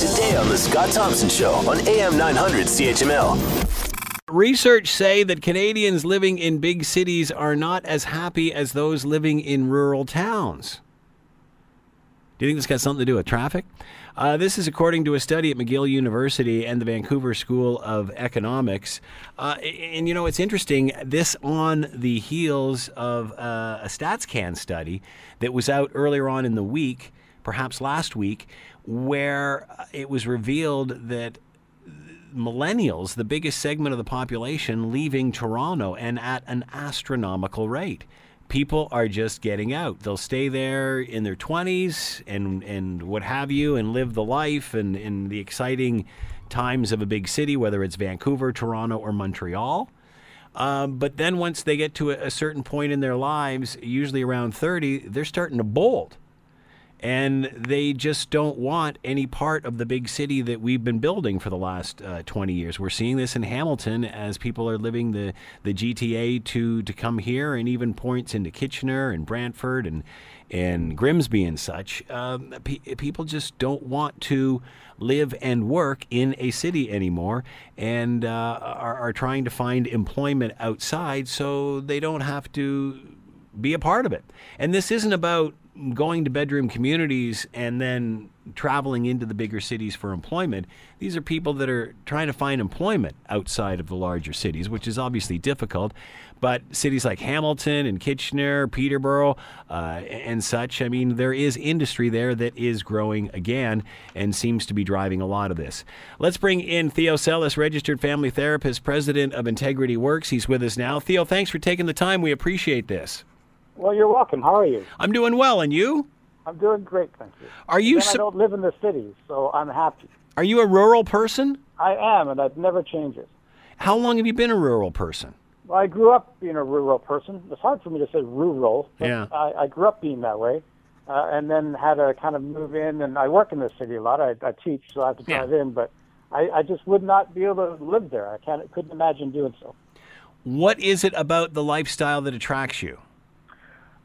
today on The Scott Thompson Show on AM 900 CHML. Research say that Canadians living in big cities are not as happy as those living in rural towns. Do you think this got something to do with traffic? This is according to a study at McGill University and the Vancouver School of Economics. And, you know, it's interesting, this on the heels of a StatsCan study that was out earlier on in the week, perhaps last week, where it was revealed that millennials, the biggest segment of the population, leaving Toronto, and at an astronomical rate. People are just getting out. They'll stay there in their 20s and what have you, and live the life and in the exciting times of a big city, whether it's Vancouver, Toronto, or Montreal. But then once they get to a certain point in their lives, usually around 30, they're starting to bolt. And they just don't want any part of the big city that we've been building for the last 20 years. We're seeing this in Hamilton as people are living the GTA to come here, and even points into Kitchener and Brantford and Grimsby and such. People just don't want to live and work in a city anymore, and are trying to find employment outside so they don't have to be a part of it. And this isn't about going to bedroom communities and then traveling into the bigger cities for employment. These are people that are trying to find employment outside of the larger cities, which is obviously difficult. But cities like Hamilton and Kitchener, Peterborough, and such, I mean, there is industry there that is growing again and seems to be driving a lot of this. Let's bring in Theo Sellis, registered family therapist, president of Integrity Works. He's with us now. Theo, thanks for taking the time. We appreciate this. Well, you're welcome. How are you? I'm doing well, and you? I'm doing great, thank you. Are you? I don't live in the city, so I'm happy. Are you a rural person? I am, and I've never changed it. How long have you been a rural person? Well, I grew up being a rural person. It's hard for me to say rural, but yeah. I grew up being that way, and then had to kind of move in, and I work in the city a lot. I teach, so I have to drive in, but I just would not be able to live there. I couldn't imagine doing so. What is it about the lifestyle that attracts you?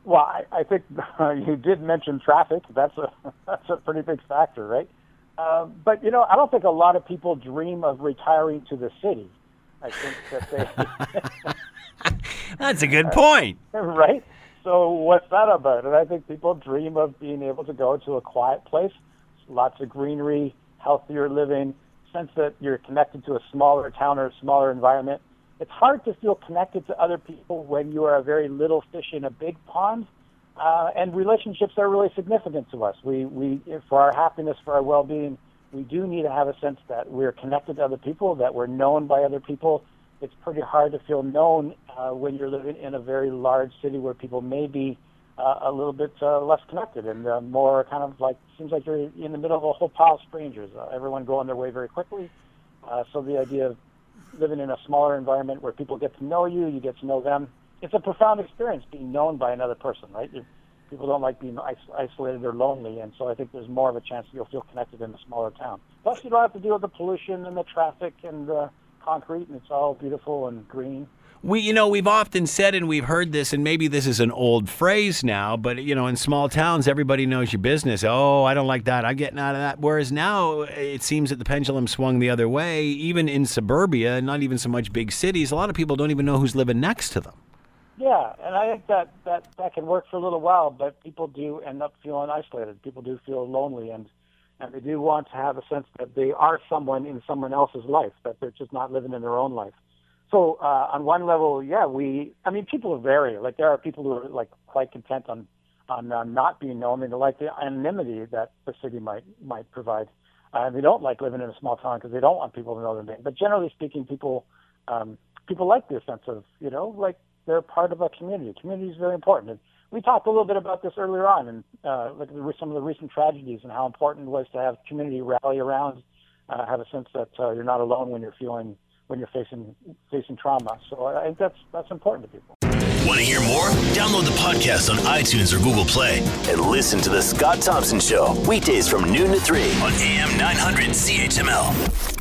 Well, I think you did mention traffic. That's a pretty big factor, right? But, you know, I don't think a lot of people dream of retiring to the city. I think that they... That's a good point. Right? So what's that about? And I think people dream of being able to go to a quiet place, lots of greenery, healthier living, sense that you're connected to a smaller town or a smaller environment. It's hard to feel connected to other people when you are a very little fish in a big pond, and relationships are really significant to us. We for our happiness, for our well-being, we do need to have a sense that we're connected to other people, that we're known by other people. It's pretty hard to feel known when you're living in a very large city where people may be a little bit less connected and more kind of like, seems like you're in the middle of a whole pile of strangers, everyone going their way very quickly. So the idea of living in a smaller environment where people get to know you, you get to know them. It's a profound experience being known by another person, right? People don't like being isolated or lonely, and so I think there's more of a chance that you'll feel connected in a smaller town. Plus, you don't have to deal with the pollution and the traffic and the concrete, and it's all beautiful and green. We've often said, and we've heard this, and maybe this is an old phrase now, but, you know, in small towns, everybody knows your business. Oh, I don't like that. I'm getting out of that. Whereas now, it seems that the pendulum swung the other way. Even in suburbia, not even so much big cities, a lot of people don't even know who's living next to them. Yeah, and I think that can work for a little while, but people do end up feeling isolated. People do feel lonely, and they do want to have a sense that they are someone in someone else's life, that they're just not living in their own life. So on one level, people vary. Like there are people who are like quite content on not being known, and they like the anonymity that the city might provide. They don't like living in a small town because they don't want people to know their name. But generally speaking, people like this sense of, you know, like they're part of a community. Community is very important. And we talked a little bit about this earlier on, and like some of the recent tragedies and how important it was to have community rally around, have a sense that you're not alone when you're feeling. When you're facing trauma. So I think that's important to people. Want to hear more? Download the podcast on iTunes or Google Play. And listen to The Scott Thompson Show, weekdays from noon to 3 on AM 900 CHML.